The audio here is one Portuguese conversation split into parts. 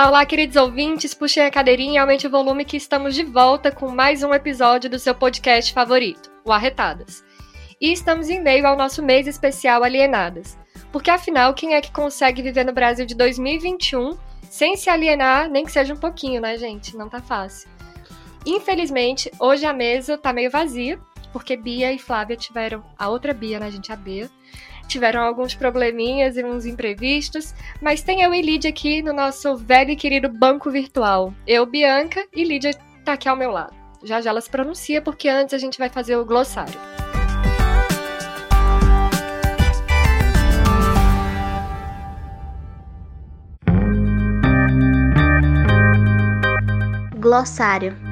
Olá, queridos ouvintes, puxem a cadeirinha e aumente o volume que estamos de volta com mais um episódio do seu podcast favorito, o Arretadas. E estamos em meio ao nosso mês especial Alienadas, porque afinal, quem é que consegue viver no Brasil de 2021 sem se alienar, nem que seja um pouquinho, né, gente? Não tá fácil. Infelizmente, hoje a mesa tá meio vazia, porque Bia e Flávia tiveram a outra Bia, né, gente, a Bia. Tiveram alguns probleminhas e uns imprevistos, mas tem eu e Lídia aqui no nosso velho e querido banco virtual. Eu, Bianca, e Lídia tá aqui ao meu lado. Já já ela se pronuncia, porque antes a gente vai fazer o glossário. Glossário.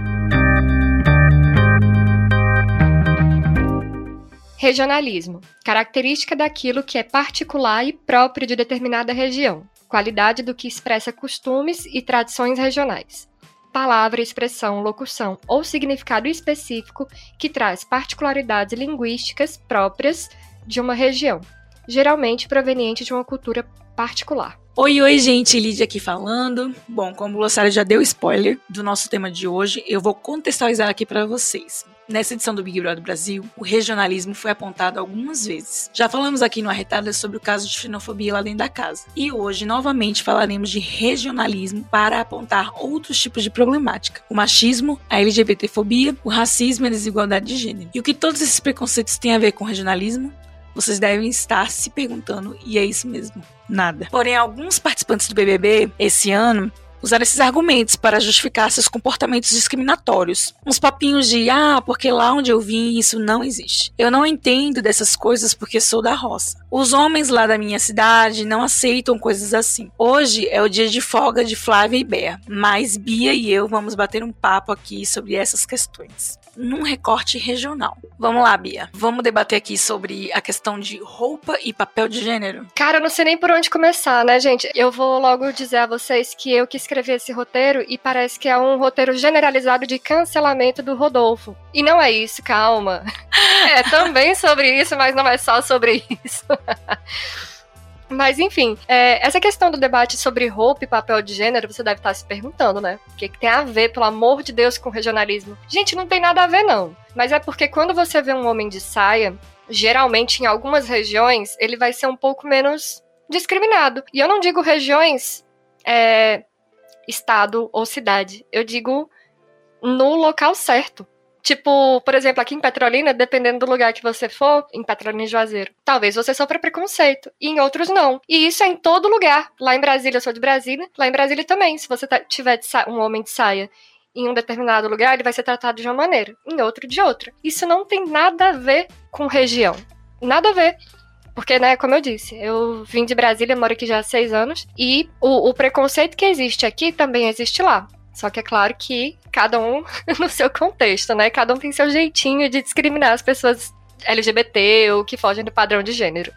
Regionalismo, característica daquilo que é particular e próprio de determinada região, qualidade do que expressa costumes e tradições regionais. Palavra, expressão, locução ou significado específico que traz particularidades linguísticas próprias de uma região, geralmente proveniente de uma cultura particular. Oi, gente, Lídia aqui falando. Bom, como o glossário já deu spoiler do nosso tema de hoje, eu vou contextualizar aqui para vocês. Nessa edição do Big Brother Brasil, o regionalismo foi apontado algumas vezes. Já falamos aqui no Arretadas sobre o caso de xenofobia lá dentro da casa. E hoje, novamente, falaremos de regionalismo para apontar outros tipos de problemática. O machismo, a LGBTfobia, o racismo e a desigualdade de gênero. E o que todos esses preconceitos têm a ver com o regionalismo? Vocês devem estar se perguntando, e é isso mesmo, nada. Porém, alguns participantes do BBB, esse ano, usaram esses argumentos para justificar seus comportamentos discriminatórios. Uns papinhos de, porque lá onde eu vim isso não existe. Eu não entendo dessas coisas porque sou da roça. Os homens lá da minha cidade não aceitam coisas assim. Hoje é o dia de folga de Flávia e Bia, mas Bia e eu vamos bater um papo aqui sobre essas questões, num recorte regional. Vamos lá, Bia. Vamos debater aqui sobre a questão de roupa e papel de gênero. Cara, eu não sei nem por onde começar, né, gente? Eu vou logo dizer a vocês que eu que escrevi esse roteiro e parece que é um roteiro generalizado de cancelamento do Rodolfo. E não é isso, calma. É também sobre isso, mas não é só sobre isso. Mas, enfim, essa questão do debate sobre roupa e papel de gênero, você deve estar se perguntando, né? O que tem a ver, pelo amor de Deus, com regionalismo? Gente, não tem nada a ver, não. Mas é porque quando você vê um homem de saia, geralmente, em algumas regiões, ele vai ser um pouco menos discriminado. E eu não digo regiões, estado ou cidade. Eu digo no local certo. Tipo, por exemplo, aqui em Petrolina, dependendo do lugar que você for, em Petrolina e Juazeiro, talvez você sofra preconceito, e em outros não. E isso é em todo lugar. Lá em Brasília, eu sou de Brasília, lá em Brasília também, se você tiver um homem de saia em um determinado lugar, ele vai ser tratado de uma maneira, em outro de outra. Isso não tem nada a ver com região. Nada a ver. Porque, né, como eu disse, eu vim de Brasília, moro aqui já há 6 anos, e o preconceito que existe aqui também existe lá. Só que é claro que cada um no seu contexto, né? Cada um tem seu jeitinho de discriminar as pessoas LGBT ou que fogem do padrão de gênero.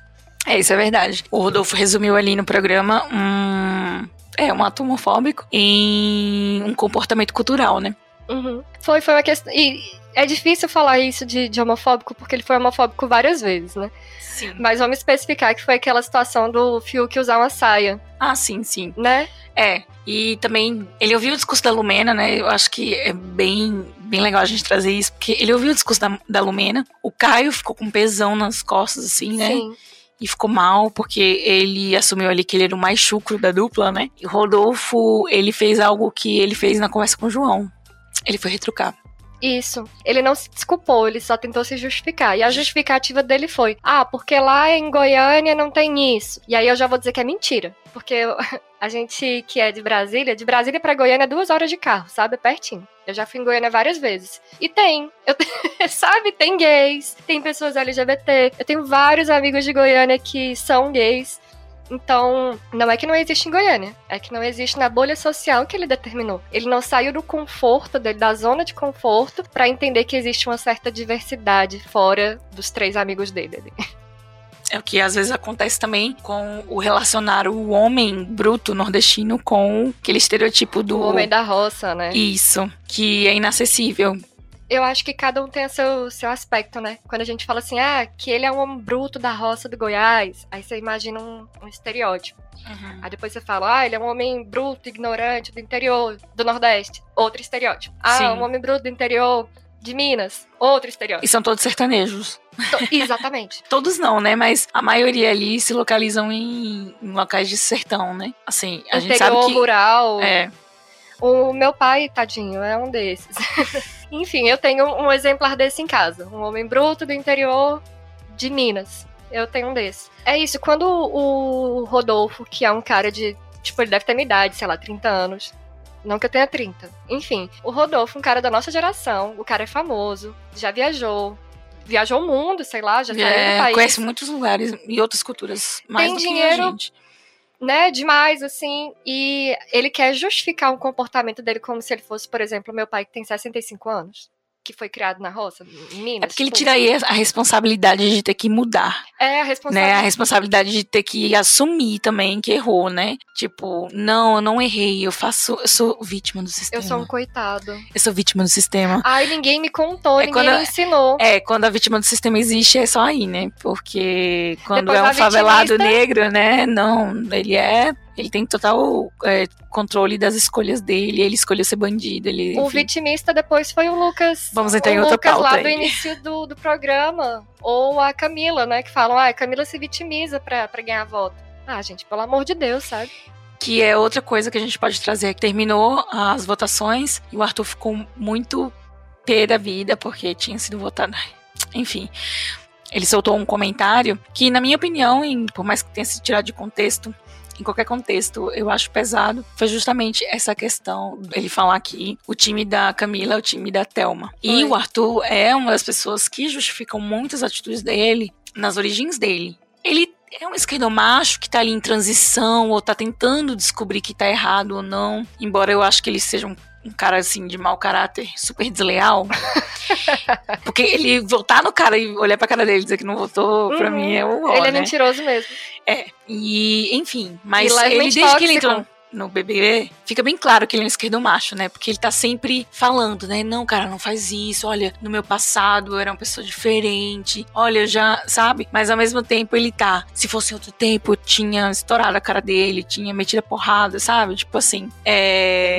É, isso é verdade. O Rodolfo resumiu ali no programa um ato homofóbico em um comportamento cultural, né? Uhum. Foi uma questão... E é difícil falar isso de homofóbico, porque ele foi homofóbico várias vezes, né? Sim. Mas vamos especificar que foi aquela situação do Fiuk usar uma saia. Ah, sim. Né? É, e também ele ouviu o discurso da Lumena, né? Eu acho que é bem legal a gente trazer isso, porque ele ouviu o discurso da Lumena, o Caio ficou com um pesão nas costas, assim, né? Sim. E ficou mal, porque ele assumiu ali que ele era o mais chucro da dupla, né? E o Rodolfo, ele fez algo que ele fez na conversa com o João. Ele foi retrucar. Isso. Ele não se desculpou, ele só tentou se justificar. E a justificativa dele foi, porque lá em Goiânia não tem isso. E aí eu já vou dizer que é mentira. Porque a gente que é de Brasília pra Goiânia é 2 horas de carro, sabe? É pertinho. Eu já fui em Goiânia várias vezes. E tem. Sabe? Tem gays, tem pessoas LGBT. Eu tenho vários amigos de Goiânia que são gays. Então, não é que não existe em Goiânia, é que não existe na bolha social que ele determinou. Ele não saiu do conforto dele, da zona de conforto, pra entender que existe uma certa diversidade fora dos três amigos dele ali. É o que às vezes acontece também com o relacionar o homem bruto nordestino com aquele estereotipo do... o homem da roça, né? Isso, que é inacessível. Eu acho que cada um tem o seu aspecto, né? Quando a gente fala assim, ah, que ele é um homem bruto da roça do Goiás, aí você imagina um estereótipo. Uhum. Aí depois você fala, ah, ele é um homem bruto, ignorante, do interior, do Nordeste. Outro estereótipo. Ah, sim. Um homem bruto do interior... de Minas, outro exterior. E são todos sertanejos. Exatamente. Todos não, né? Mas a maioria ali se localizam em locais de sertão, né? Assim, a gente sabe que... interior, rural. É. O meu pai, tadinho, é um desses. Enfim, eu tenho um exemplar desse em casa. Um homem bruto do interior de Minas. Eu tenho um desses. É isso, quando o Rodolfo, que é um cara de... tipo, ele deve ter minha idade, sei lá, 30 anos... não que eu tenha 30. Enfim, o Rodolfo, um cara da nossa geração, o cara é famoso, já viajou o mundo, sei lá, já saiu do país. Conhece muitos lugares e outras culturas mais tem do dinheiro, que a gente. Né, demais, assim, e ele quer justificar um comportamento dele como se ele fosse, por exemplo, meu pai que tem 65 anos, que foi criado na roça, em Minas. É porque ele tiraria a responsabilidade de ter que mudar. É, a responsabilidade. Né? A responsabilidade de ter que assumir também que errou, né? Tipo, não, eu não errei, eu sou vítima do sistema. Eu sou um coitado. Eu sou vítima do sistema. Ai, ninguém me contou, ninguém me ensinou. É, quando a vítima do sistema existe, é só aí, né? Porque quando depois é um favelado negro, né? Não, ele tem total controle das escolhas dele, ele escolheu ser bandido. Ele, o vitimista depois foi o Lucas. Vamos entrar em outra pauta. O Lucas lá do início do programa, ou a Camila, né, que falam, a Camila se vitimiza pra ganhar a voto. Ah, gente, pelo amor de Deus, sabe? Que é outra coisa que a gente pode trazer. Terminou as votações e o Arthur ficou muito pé da vida, porque tinha sido votado. Enfim... ele soltou um comentário que, na minha opinião, por mais que tenha sido tirado de contexto, em qualquer contexto, eu acho pesado, foi justamente essa questão dele falar que o time da Camila é o time da Thelma. E o Arthur é uma das pessoas que justificam muitas atitudes dele nas origens dele. Ele é um esquerdomacho que tá ali em transição ou tá tentando descobrir que tá errado ou não, embora eu acho que ele seja um cara, assim, de mau caráter, super desleal. Porque ele voltar no cara e olhar pra cara dele e dizer que não votou, pra mim é um ó, ele é mentiroso mesmo. É, e enfim, mas ele, desde tóxico. Que ele entrou no BBB, fica bem claro que ele é um esquerdomacho, né? Porque ele tá sempre falando, né? Não, cara, não faz isso. Olha, no meu passado eu era uma pessoa diferente. Olha, eu já, sabe? Mas ao mesmo tempo ele tá, se fosse outro tempo, eu tinha estourado a cara dele, tinha metido a porrada, sabe? Tipo assim,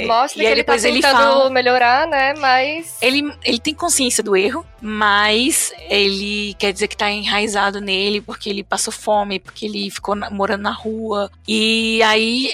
mostra e que ele tá tentando melhorar, né? Mas... Ele tem consciência do erro, mas ele quer dizer que tá enraizado nele porque ele passou fome, porque ele ficou morando na rua. E aí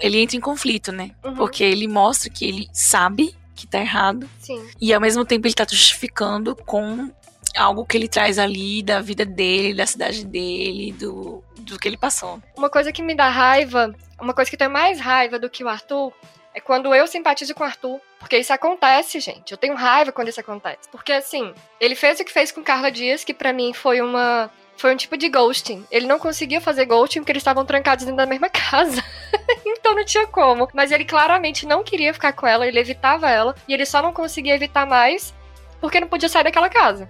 ele entra em conflito, né? Uhum. Porque ele mostra que ele sabe que tá errado. Sim. E ao mesmo tempo ele tá justificando com algo que ele traz ali da vida dele, da cidade dele, do que ele passou. Uma coisa que me dá raiva, uma coisa que tem mais raiva do que o Arthur, é quando eu simpatizo com o Arthur. Porque isso acontece, gente. Eu tenho raiva quando isso acontece. Porque, assim, ele fez o que fez com Carla Dias, que pra mim foi um tipo de ghosting. Ele não conseguia fazer ghosting porque eles estavam trancados dentro da mesma casa. Então não tinha como. Mas ele claramente não queria ficar com ela, ele evitava ela. E ele só não conseguia evitar mais porque não podia sair daquela casa.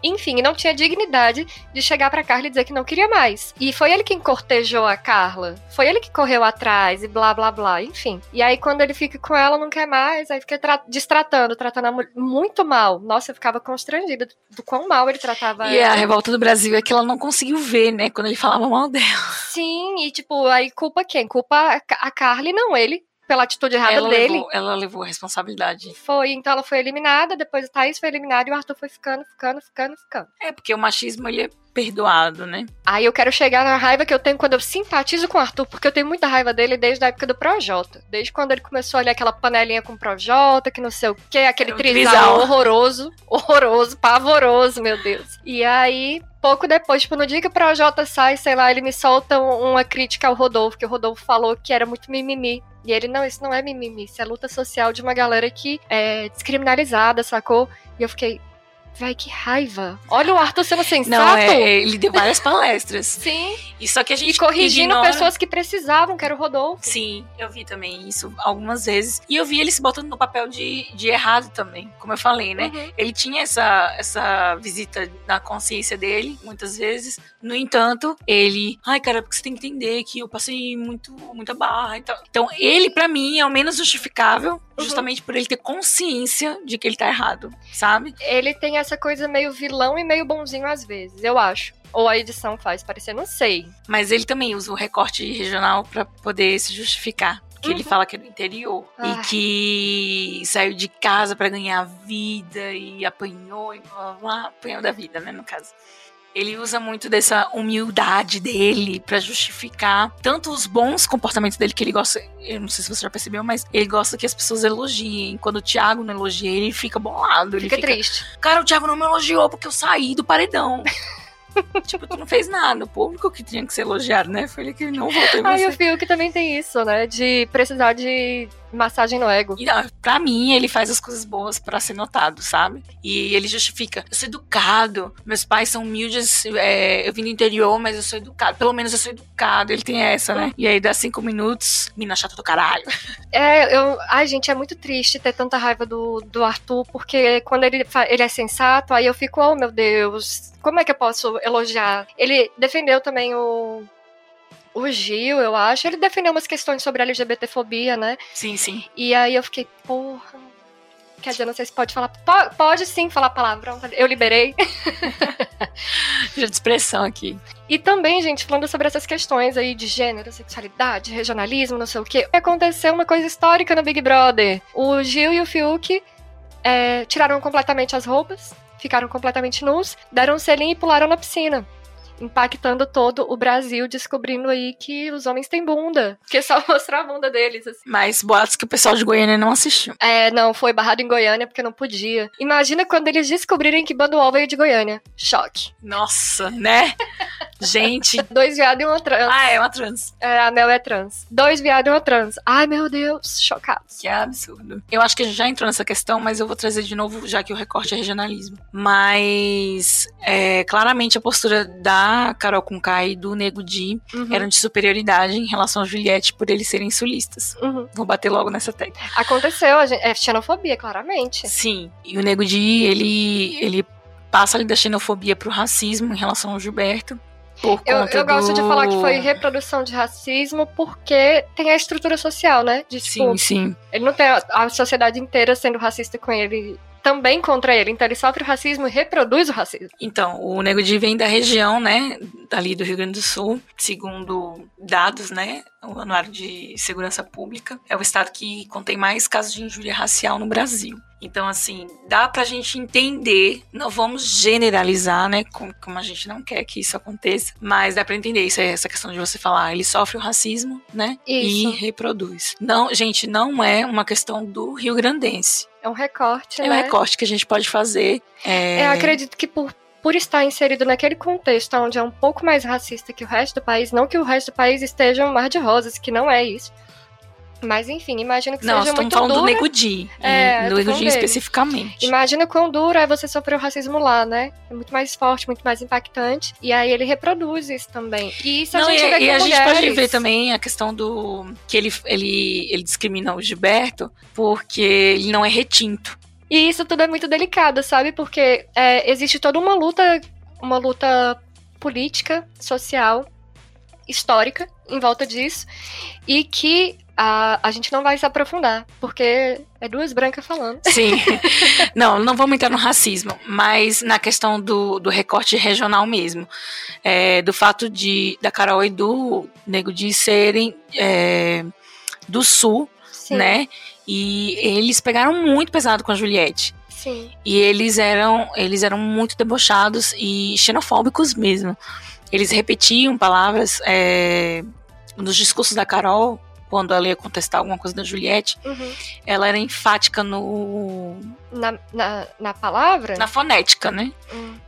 Enfim, não tinha dignidade de chegar pra Carla e dizer que não queria mais. E foi ele quem cortejou a Carla. Foi ele que correu atrás e blá, blá, blá. Enfim. E aí quando ele fica com ela, não quer mais. Aí fica tratando a mulher muito mal. Nossa, eu ficava constrangida do quão mal ele tratava ela. E a revolta do Brasil é que ela não conseguiu ver, né? Quando ele falava mal dela. Sim, e tipo, aí culpa quem? Culpa a Carla e não ele. Pela atitude errada dele. Ela levou a responsabilidade. Foi, então ela foi eliminada, depois o Thaís foi eliminado e o Arthur foi ficando. É, porque o machismo, ele é perdoado, né? Aí eu quero chegar na raiva que eu tenho quando eu simpatizo com o Arthur, porque eu tenho muita raiva dele desde a época do Projota. Desde quando ele começou a olhar aquela panelinha com o Projota, que não sei o quê, aquele trisal horroroso, pavoroso, meu Deus. E aí... pouco depois, tipo, no dia que o Projota sai, sei lá, ele me solta uma crítica ao Rodolfo, que o Rodolfo falou que era muito mimimi. E ele, não, isso não é mimimi, isso é luta social de uma galera que é descriminalizada, sacou? E eu fiquei, Vai, que raiva. Olha o Arthur sendo sensato. Não, ele deu várias palestras. Sim. E só que a gente corrigindo pessoas que precisavam, que era o Rodolfo. Sim, eu vi também isso algumas vezes. E eu vi ele se botando no papel de errado também, como eu falei, né? Uhum. Ele tinha essa visita na consciência dele, muitas vezes. No entanto, ele... Ai, cara, porque você tem que entender que eu passei muita barra e tal. Então, ele, pra mim, é o menos justificável, justamente por ele ter consciência de que ele tá errado, sabe? Ele tem essa coisa meio vilão e meio bonzinho às vezes, eu acho. Ou a edição faz parecer, não sei. Mas ele também usa o recorte regional pra poder se justificar. Que ele fala que é do interior. E que saiu de casa pra ganhar vida e apanhou e blá, blá, blá. Apanhou da vida, né, no caso. Ele usa muito dessa humildade dele pra justificar tanto os bons comportamentos dele que ele gosta. Eu não sei se você já percebeu, mas ele gosta que as pessoas elogiem. Quando o Thiago não elogia, ele fica bolado. Ele fica triste. Cara, o Thiago não me elogiou porque eu saí do paredão. Tipo, tu não fez nada, o público que tinha que ser elogiado, né? Foi ele que não voltou em você. Ai, o Fiuk também tem isso, né? De precisar de massagem no ego. E, pra mim, ele faz as coisas boas pra ser notado, sabe? E ele justifica, eu sou educado, meus pais são humildes, eu vim do interior, mas eu sou educado. Pelo menos eu sou educado, ele tem essa, né? E aí dá 5 minutos, mina chata do caralho. Ai, gente, é muito triste ter tanta raiva do Arthur, porque quando ele é sensato, aí eu fico, oh, meu Deus, como é que eu posso elogiar? Ele defendeu também o Gil, eu acho. Ele defendeu umas questões sobre LGBTfobia, né? Sim, sim. E aí eu fiquei, porra... Quer dizer, não sei se pode falar... Pode sim falar palavrão. Eu liberei. Já de expressão aqui. E também, gente, falando sobre essas questões aí de gênero, sexualidade, regionalismo, não sei o quê. Aconteceu uma coisa histórica no Big Brother. O Gil e o Fiuk tiraram completamente as roupas. Ficaram completamente nus, deram um selinho e pularam na piscina, impactando todo o Brasil, descobrindo aí que os homens têm bunda, que só mostrar a bunda deles, assim. Mas boatos que o pessoal de Goiânia não assistiu. Não, foi barrado em Goiânia porque não podia. Imagina quando eles descobrirem que Bando O veio de Goiânia. Choque. Nossa, né? Gente. 2 viados e uma trans. Ah, é uma trans. A Mel é trans. 2 viados e uma trans. Ai, meu Deus, chocados. Que absurdo. Eu acho que a gente já entrou nessa questão, mas eu vou trazer de novo, já que o recorte é regionalismo. Mas, claramente a postura da Carol Kunkai e do Nego Di eram de superioridade em relação a Juliette por eles serem sulistas. Vou bater logo nessa tecla. Aconteceu, é xenofobia, claramente. Sim. E o Nego Di, ele passa ali da xenofobia pro racismo em relação ao Gilberto. Eu gosto de falar que foi reprodução de racismo porque tem a estrutura social, né? De, tipo, sim. Ele não tem a sociedade inteira sendo racista com ele, também contra ele. Então ele sofre o racismo e reproduz o racismo. Então, o Nego Di vem da região, né? Ali do Rio Grande do Sul, segundo dados, né? O Anuário de Segurança Pública. É o estado que contém mais casos de injúria racial no Brasil. Então, assim, dá pra gente entender, não vamos generalizar, né, como a gente não quer que isso aconteça, mas dá pra entender isso, essa questão de você falar, ele sofre o racismo, né, isso. E reproduz. Não, gente, não é uma questão do rio-grandense. É um recorte, né? É um recorte que a gente pode fazer. Eu acredito que por estar inserido naquele contexto onde é um pouco mais racista que o resto do país, não que o resto do país esteja um mar de rosas, que não é isso. Mas enfim, imagina que seja muito dura. Não, estamos falando do Nego Di, do Nego Di especificamente. Imagina quão dura é você sofrer o racismo lá, né? É muito mais forte, muito mais impactante. E aí ele reproduz isso também. E isso a gente vê com mulheres. E a gente pode ver também a questão do... Que ele discrimina o Gilberto porque ele não é retinto. E isso tudo é muito delicado, sabe? Porque existe toda uma luta política, social, histórica, em volta disso. E que... A gente não vai se aprofundar, porque é duas brancas falando. Sim. Não vamos entrar no racismo, mas na questão do recorte regional mesmo. Do fato da Carol e do Nego Di serem do Sul, sim, né? E eles pegaram muito pesado com a Juliette. Sim. E eles eram muito debochados e xenofóbicos mesmo. Eles repetiam palavras nos discursos da Carol. Quando ela ia contestar alguma coisa da Juliette, ela era enfática no... Na palavra? Na fonética, né?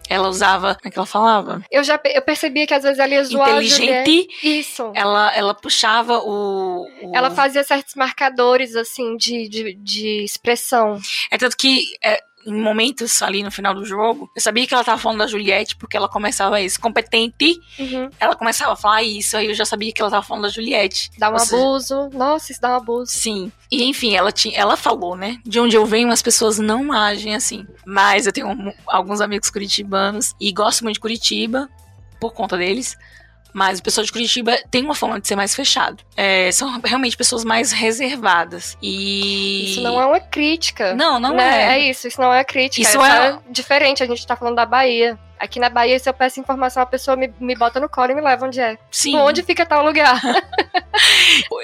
Ela usava... Como é que ela falava? Eu percebia que às vezes ela ia zoar a Juliette. Inteligente. Isso. Ela puxava o... Ela fazia certos marcadores, assim, de expressão. É tanto que em momentos ali no final do jogo, eu sabia que ela tava falando da Juliette, porque ela começava isso, competente, ela começava a falar isso, aí eu já sabia que ela tava falando da Juliette. Dá um abuso, nossa, isso dá um abuso. Sim, e enfim, ela falou, né, de onde eu venho as pessoas não agem assim, mas eu tenho alguns amigos curitibanos, e gosto muito de Curitiba, por conta deles, mas o pessoal de Curitiba tem uma forma de ser mais fechado. É, são realmente pessoas mais reservadas. E isso não é uma crítica. Não é. É isso não é crítica. Isso é diferente, a gente tá falando da Bahia. Aqui na Bahia, se eu peço informação, a pessoa me bota no colo e me leva onde é. Sim. Onde fica tal lugar?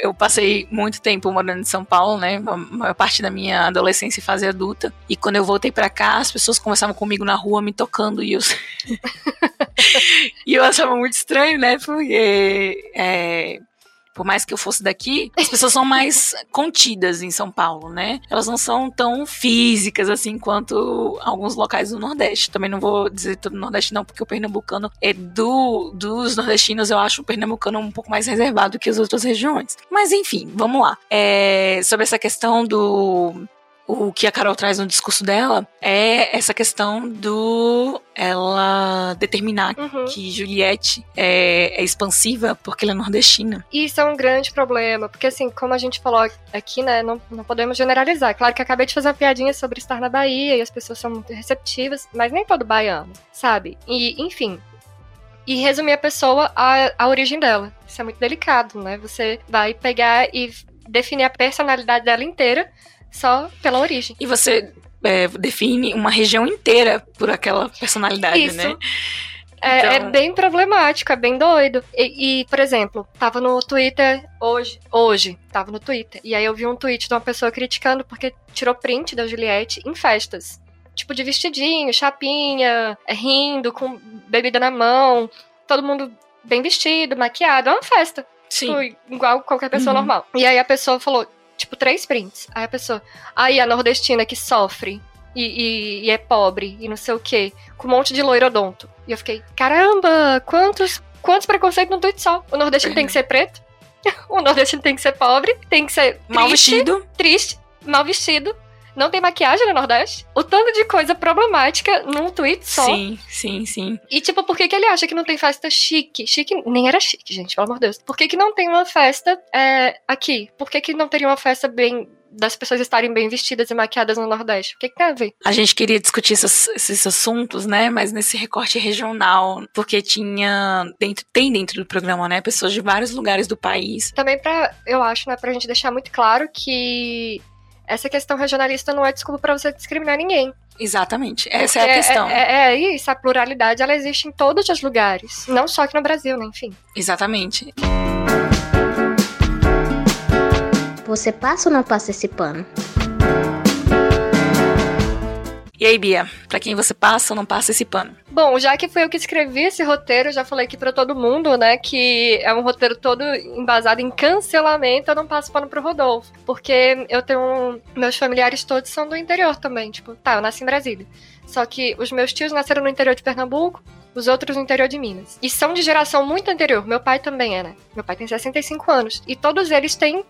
Eu passei muito tempo morando em São Paulo, né? A maior parte da minha adolescência e fase adulta. E quando eu voltei pra cá, as pessoas conversavam comigo na rua, me tocando. E eu achava muito estranho, né? Porque... por mais que eu fosse daqui, as pessoas são mais contidas em São Paulo, né? Elas não são tão físicas, assim, quanto alguns locais do Nordeste. Também não vou dizer todo o Nordeste, não, porque o pernambucano é dos nordestinos, eu acho o pernambucano um pouco mais reservado que as outras regiões. Mas, enfim, vamos lá. Sobre essa questão o que a Carol traz no discurso dela é essa questão ela determinar que Juliette é expansiva porque ela é nordestina. Isso é um grande problema, porque assim, como a gente falou aqui, né, não podemos generalizar. Claro que eu acabei de fazer uma piadinha sobre estar na Bahia e as pessoas são muito receptivas, mas nem todo baiano, sabe? E, enfim... E resumir a pessoa à origem dela. Isso é muito delicado, né? Você vai pegar e definir a personalidade dela inteira só pela origem. E você define uma região inteira por aquela personalidade, isso, né? Então... É bem problemático, é bem doido. E, por exemplo, tava no Twitter hoje, tava no Twitter. E aí eu vi um tweet de uma pessoa criticando porque tirou print da Juliette em festas. Tipo, de vestidinho, chapinha, rindo, com bebida na mão. Todo mundo bem vestido, maquiado. É uma festa. Sim. Igual qualquer pessoa normal. E aí a pessoa falou... Tipo, 3 prints. Aí a pessoa... Aí a nordestina que sofre e é pobre e não sei o quê. Com um monte de loirodonto. E eu fiquei... Caramba! Quantos preconceitos num tweet só? O nordestino tem que ser preto. O nordestino tem que ser pobre. Tem que ser mal triste, vestido. Triste. Mal vestido. Não tem maquiagem no Nordeste. O tanto de coisa problemática num tweet só. Sim. E tipo, por que ele acha que não tem festa chique? Chique nem era chique, gente, pelo amor de Deus. Por que não tem uma festa aqui? Por que não teria uma festa bem... das pessoas estarem bem vestidas e maquiadas no Nordeste? O que tem a ver? A gente queria discutir esses assuntos, né? Mas nesse recorte regional, porque tem dentro do programa, né? Pessoas de vários lugares do país. Também eu acho, né? Pra gente deixar muito claro que... Essa questão regionalista não é desculpa pra você discriminar ninguém. Exatamente, essa é a questão. É isso, a pluralidade ela existe em todos os lugares, não só aqui no Brasil, né, enfim. Exatamente. Você passa ou não passa esse pano? E aí, Bia, pra quem você passa ou não passa esse pano? Bom, já que fui eu que escrevi esse roteiro, já falei aqui pra todo mundo, né, que é um roteiro todo embasado em cancelamento, eu não passo pano pro Rodolfo, porque eu tenho... Meus familiares todos são do interior também, tipo, eu nasci em Brasília, só que os meus tios nasceram no interior de Pernambuco, os outros no interior de Minas. E são de geração muito anterior, meu pai também é, né, meu pai tem 65 anos, e todos eles têm...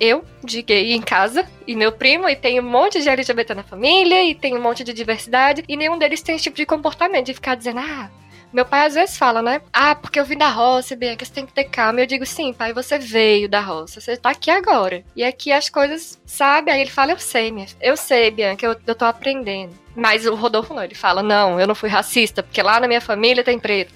Eu, de gay em casa, e meu primo, e tem um monte de LGBT na família, e tem um monte de diversidade, e nenhum deles tem esse tipo de comportamento, de ficar dizendo, meu pai às vezes fala, né? Porque eu vim da roça, Bianca, você tem que ter calma. Eu digo, sim, pai, você veio da roça, você tá aqui agora. E aqui as coisas, sabe? Aí ele fala, eu sei, Bianca, eu tô aprendendo. Mas o Rodolfo não, ele fala, não, eu não fui racista, porque lá na minha família tem preto.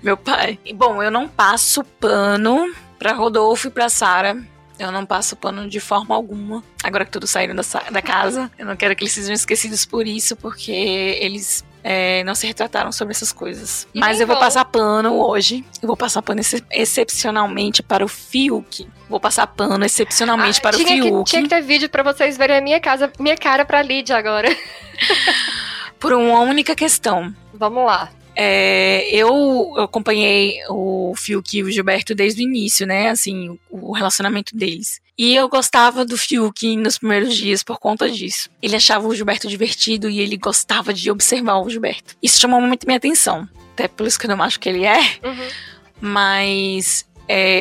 Meu pai. Bom, eu não passo pano pra Rodolfo e pra Sara. Eu não passo pano de forma alguma. Agora que todos saíram da casa, eu não quero que eles sejam esquecidos por isso, porque eles não se retrataram sobre essas coisas. Mas eu vou passar pano hoje. Eu vou passar pano excepcionalmente para o Fiuk. Tinha que ter vídeo pra vocês verem a minha cara pra Lídia agora. Por uma única questão. Vamos lá. Eu acompanhei o Fiuk e o Gilberto desde o início, né, assim, o relacionamento deles. E eu gostava do Fiuk nos primeiros dias por conta disso. Ele achava o Gilberto divertido e ele gostava de observar o Gilberto. Isso chamou muito minha atenção, até por isso que eu não acho que ele é, mas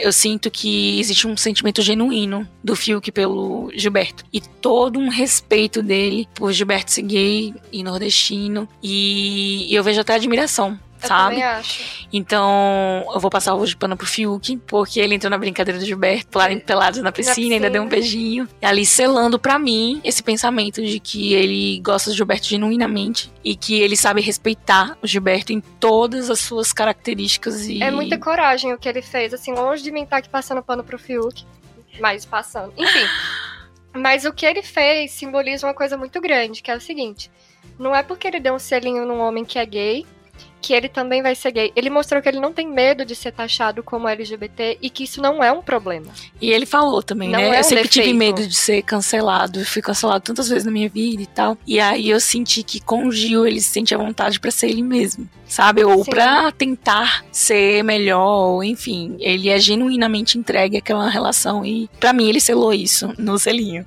eu sinto que existe um sentimento genuíno do Fiuk pelo Gilberto. E todo um respeito dele por Gilberto ser gay e nordestino. E eu vejo até admiração. Sabe? Eu acho. Então, eu vou passar hoje de pano pro Fiuk, porque ele entrou na brincadeira do Gilberto, pelados na piscina, ainda deu um beijinho. E ali selando pra mim esse pensamento de que ele gosta do Gilberto genuinamente e que ele sabe respeitar o Gilberto em todas as suas características. E... é muita coragem o que ele fez, assim, longe de mim estar aqui passando pano pro Fiuk, mas passando. Enfim. Mas o que ele fez simboliza uma coisa muito grande, que é o seguinte: não é porque ele deu um selinho num homem que é gay que ele também vai ser gay. Ele mostrou que ele não tem medo de ser taxado como LGBT e que isso não é um problema. E ele falou também, não, né? Eu sempre tive medo de ser cancelado. Eu fui cancelado tantas vezes na minha vida e tal. E aí eu senti que com o Gil ele se sente à vontade pra ser ele mesmo, sabe? Ou pra tentar ser melhor, enfim. Ele é genuinamente entregue àquela relação e pra mim ele selou isso no selinho.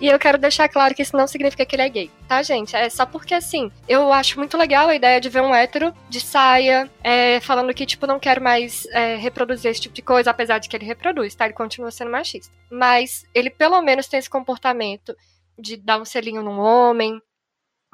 E eu quero deixar claro que isso não significa que ele é gay, tá, gente? É só porque, assim, eu acho muito legal a ideia de ver um hétero de saia, falando que, tipo, não quero mais reproduzir esse tipo de coisa, apesar de que ele reproduz, tá? Ele continua sendo machista. Mas ele, pelo menos, tem esse comportamento de dar um selinho num homem,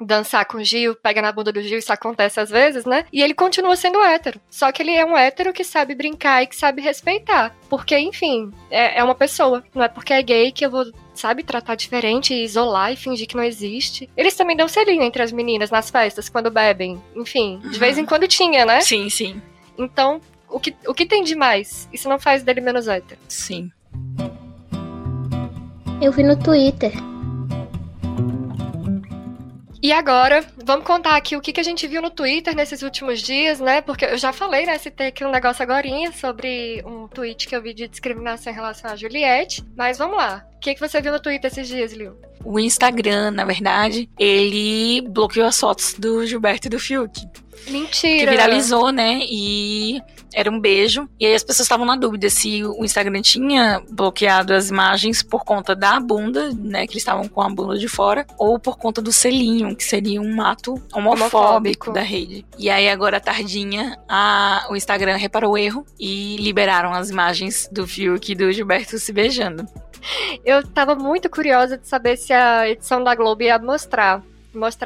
dançar com o Gil, pega na bunda do Gil, isso acontece às vezes, né? E ele continua sendo hétero. Só que ele é um hétero que sabe brincar e que sabe respeitar. Porque, enfim, é uma pessoa. Não é porque é gay que eu vou, sabe, tratar diferente, isolar e fingir que não existe. Eles também dão selinho entre as meninas nas festas, quando bebem. Enfim, de vez em quando tinha, né? Sim, sim. Então, o que tem de mais? Isso não faz dele menos hétero. Sim. Eu vi no Twitter. E agora, vamos contar aqui o que a gente viu no Twitter nesses últimos dias, né? Porque eu já falei, né? Citei aqui um negócio agorinha sobre um tweet que eu vi de discriminação em relação a Juliette. Mas vamos lá. O que você viu no Twitter esses dias, Liu? O Instagram, na verdade, ele bloqueou as fotos do Gilberto e do Fiuk. Mentira! Que viralizou, né? E era um beijo. E aí as pessoas estavam na dúvida se o Instagram tinha bloqueado as imagens por conta da bunda, né? Que eles estavam com a bunda de fora. Ou por conta do selinho, que seria um ato homofóbico da rede. E aí agora à tardinha, o Instagram reparou o erro e liberaram as imagens do Fiuk e do Gilberto se beijando. Eu tava muito curiosa de saber se a edição da Globo ia mostrar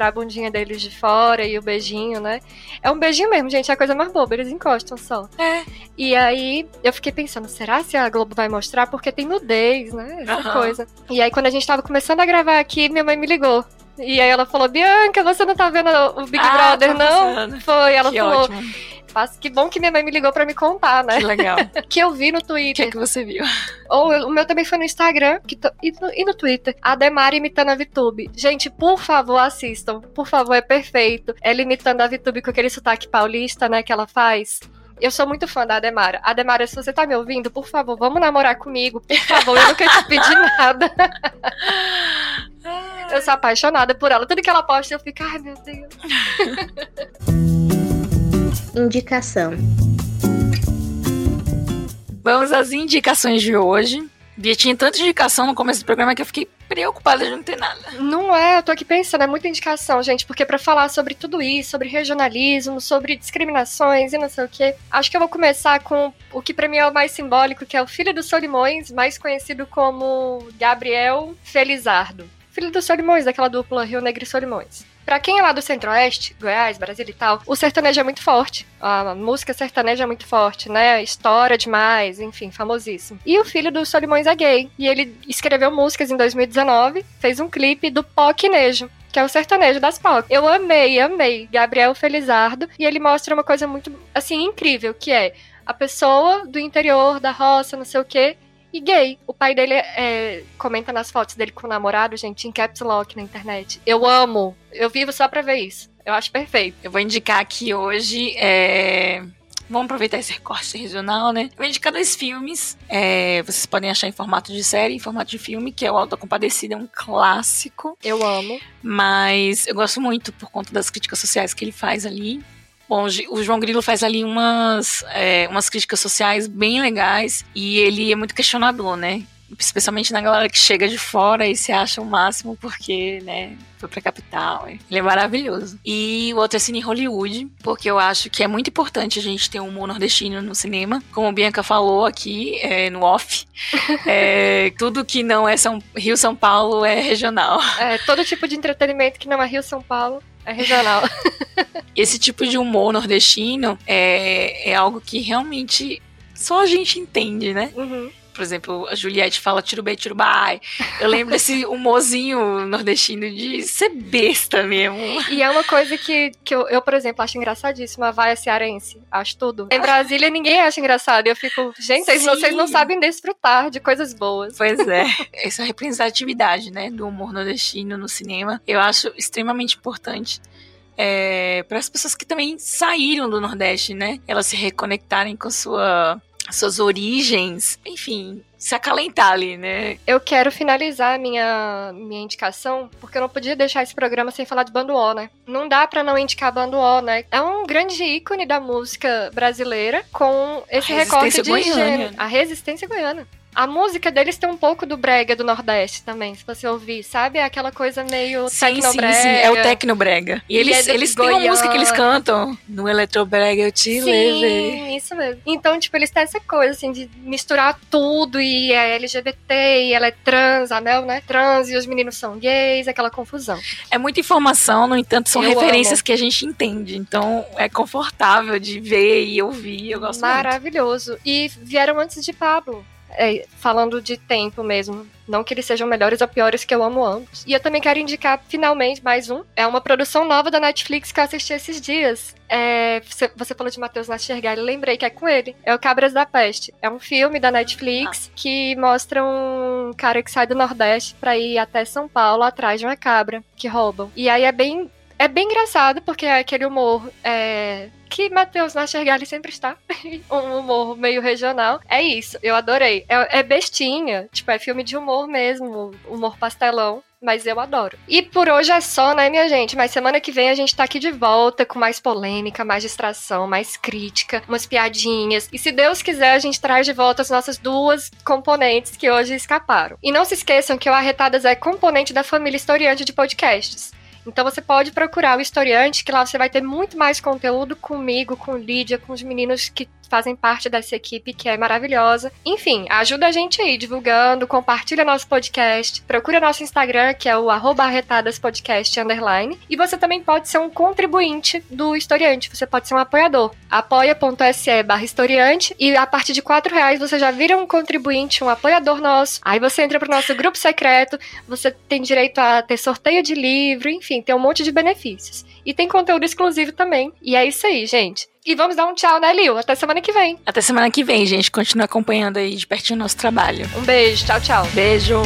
a bundinha deles de fora e o beijinho, né? É um beijinho mesmo, gente, é a coisa mais boba, eles encostam só. É. E aí, eu fiquei pensando, será se a Globo vai mostrar? Porque tem nudez, né? Essa coisa. E aí, quando a gente tava começando a gravar aqui, minha mãe me ligou. E aí ela falou, Bianca, você não tá vendo o Big Brother, não? Foi, ela falou... Que bom que minha mãe me ligou pra me contar, né? Que legal. Que eu vi no Twitter. O que você viu? O meu também foi no Instagram e no Twitter. A Ademara imitando a VTube. Gente, por favor, assistam. Por favor, é perfeito. Ela imitando a VTube com aquele sotaque paulista, né, que ela faz. Eu sou muito fã da Ademara. Ademara, se você tá me ouvindo, por favor, vamos namorar comigo. Por favor, eu nunca te pedi nada. Eu sou apaixonada por ela. Tudo que ela posta, eu fico, ai, meu Deus. Indicação. Vamos às indicações de hoje. Bia, tinha tanta indicação no começo do programa que eu fiquei preocupada de não ter nada. Não é, eu tô aqui pensando, é muita indicação, gente, porque pra falar sobre tudo isso, sobre regionalismo, sobre discriminações e não sei o quê, acho que eu vou começar com o que pra mim é o mais simbólico, que é o Filho dos Solimões, mais conhecido como Gabriel Felizardo. Filho dos Solimões, daquela dupla Rio Negro e Solimões. Pra quem é lá do Centro-Oeste, Goiás, Brasília e tal, o sertanejo é muito forte. A música sertaneja é muito forte, né? Estoura demais, enfim, famosíssimo. E o Filho dos Solimões é gay. E ele escreveu músicas em 2019, fez um clipe do Pocnejo, que é o sertanejo das POC. Eu amei Gabriel Felizardo. E ele mostra uma coisa muito, assim, incrível, que é a pessoa do interior, da roça, não sei o quê... e gay. O pai dele comenta nas fotos dele com o namorado, gente, em caps lock na internet. Eu amo. Eu vivo só pra ver isso. Eu acho perfeito. Eu vou indicar aqui hoje... Vamos aproveitar esse recorte regional, né? Eu vou indicar dois filmes. Vocês podem achar em formato de série, em formato de filme, que é o Auto Compadecida, é um clássico. Eu amo. Mas eu gosto muito por conta das críticas sociais que ele faz ali. Bom, o João Grilo faz ali umas críticas sociais bem legais e ele é muito questionador, né? especialmente na galera que chega de fora e se acha o máximo porque, né, foi pra capital. Ele é maravilhoso. E o outro é Cine Hollywood, porque eu acho que é muito importante a gente ter um humor nordestino no cinema. Como a Bianca falou aqui, no off, tudo que não é Rio-São Paulo é regional. É, todo tipo de entretenimento que não é Rio-São Paulo é regional. Esse tipo de humor nordestino é algo que realmente só a gente entende, né? Uhum. Por exemplo, a Juliette fala "tirubê, tirubai". Eu lembro desse humorzinho nordestino de ser besta mesmo. E é uma coisa que eu, por exemplo, acho engraçadíssima. A vaia cearense, acho tudo. Em Brasília, ninguém acha engraçado. E eu fico, gente, vocês não sabem desfrutar de coisas boas. Pois é. Essa representatividade, né, do humor nordestino no cinema, eu acho extremamente importante. Para as pessoas que também saíram do Nordeste, né? Elas se reconectarem com suas origens, enfim, se acalentar ali, né? Eu quero finalizar a minha indicação, porque eu não podia deixar esse programa sem falar de Bando O, né? Não dá pra não indicar Bando O, né? É um grande ícone da música brasileira com esse recorte de gênero. A resistência goiana. A música deles tem um pouco do brega do Nordeste também, se você ouvir, sabe? É aquela coisa meio tecnobrega. Sim, é o tecnobrega. E eles têm uma música que eles cantam. No eletrobrega eu te levei. Sim, isso mesmo. Então, tipo, eles têm essa coisa, assim, de misturar tudo, e é LGBT, e ela é trans, a Mel, né? Trans, e os meninos são gays, aquela confusão. É muita informação, no entanto, são referências que a gente entende. Então, é confortável de ver e ouvir, eu gosto muito. Maravilhoso. E vieram antes de Pablo. Falando de tempo mesmo, não que eles sejam melhores ou piores, que eu amo ambos. E eu também quero indicar finalmente mais um. É uma produção nova da Netflix que eu assisti esses dias. Você falou de Matheus Nastergalli, eu lembrei que é com ele. É o Cabras da Peste. É um filme da Netflix que mostra um cara que sai do Nordeste pra ir até São Paulo atrás de uma cabra que roubam. E aí é bem engraçado, porque é aquele humor que Matheus Nastergalli sempre está. Um humor meio regional. É isso, eu adorei. É bestinha, tipo, é filme de humor mesmo, humor pastelão, mas eu adoro. E por hoje é só, né, minha gente? Mas semana que vem a gente tá aqui de volta com mais polêmica, mais distração, mais crítica, umas piadinhas. E se Deus quiser, a gente traz de volta as nossas duas componentes que hoje escaparam. E não se esqueçam que o Arretadas é componente da família historiante de podcasts. Então você pode procurar o Historiante, que lá você vai ter muito mais conteúdo comigo, com Lídia, com os meninos que fazem parte dessa equipe, que é maravilhosa. Enfim, ajuda a gente aí, divulgando, compartilha nosso podcast, procura nosso Instagram, que é o @arretadaspodcast _, e você também pode ser um contribuinte do Historiante, você pode ser um apoiador. apoia.se/historiante, e a partir de R$4 você já vira um contribuinte, um apoiador nosso. Aí você entra pro nosso grupo secreto, você tem direito a ter sorteio de livro, enfim, tem um monte de benefícios. E tem conteúdo exclusivo também. E é isso aí, gente. E vamos dar um tchau, né, Lil? Até semana que vem. Até semana que vem, gente. Continua acompanhando aí de pertinho o nosso trabalho. Um beijo. Tchau, tchau. Beijo.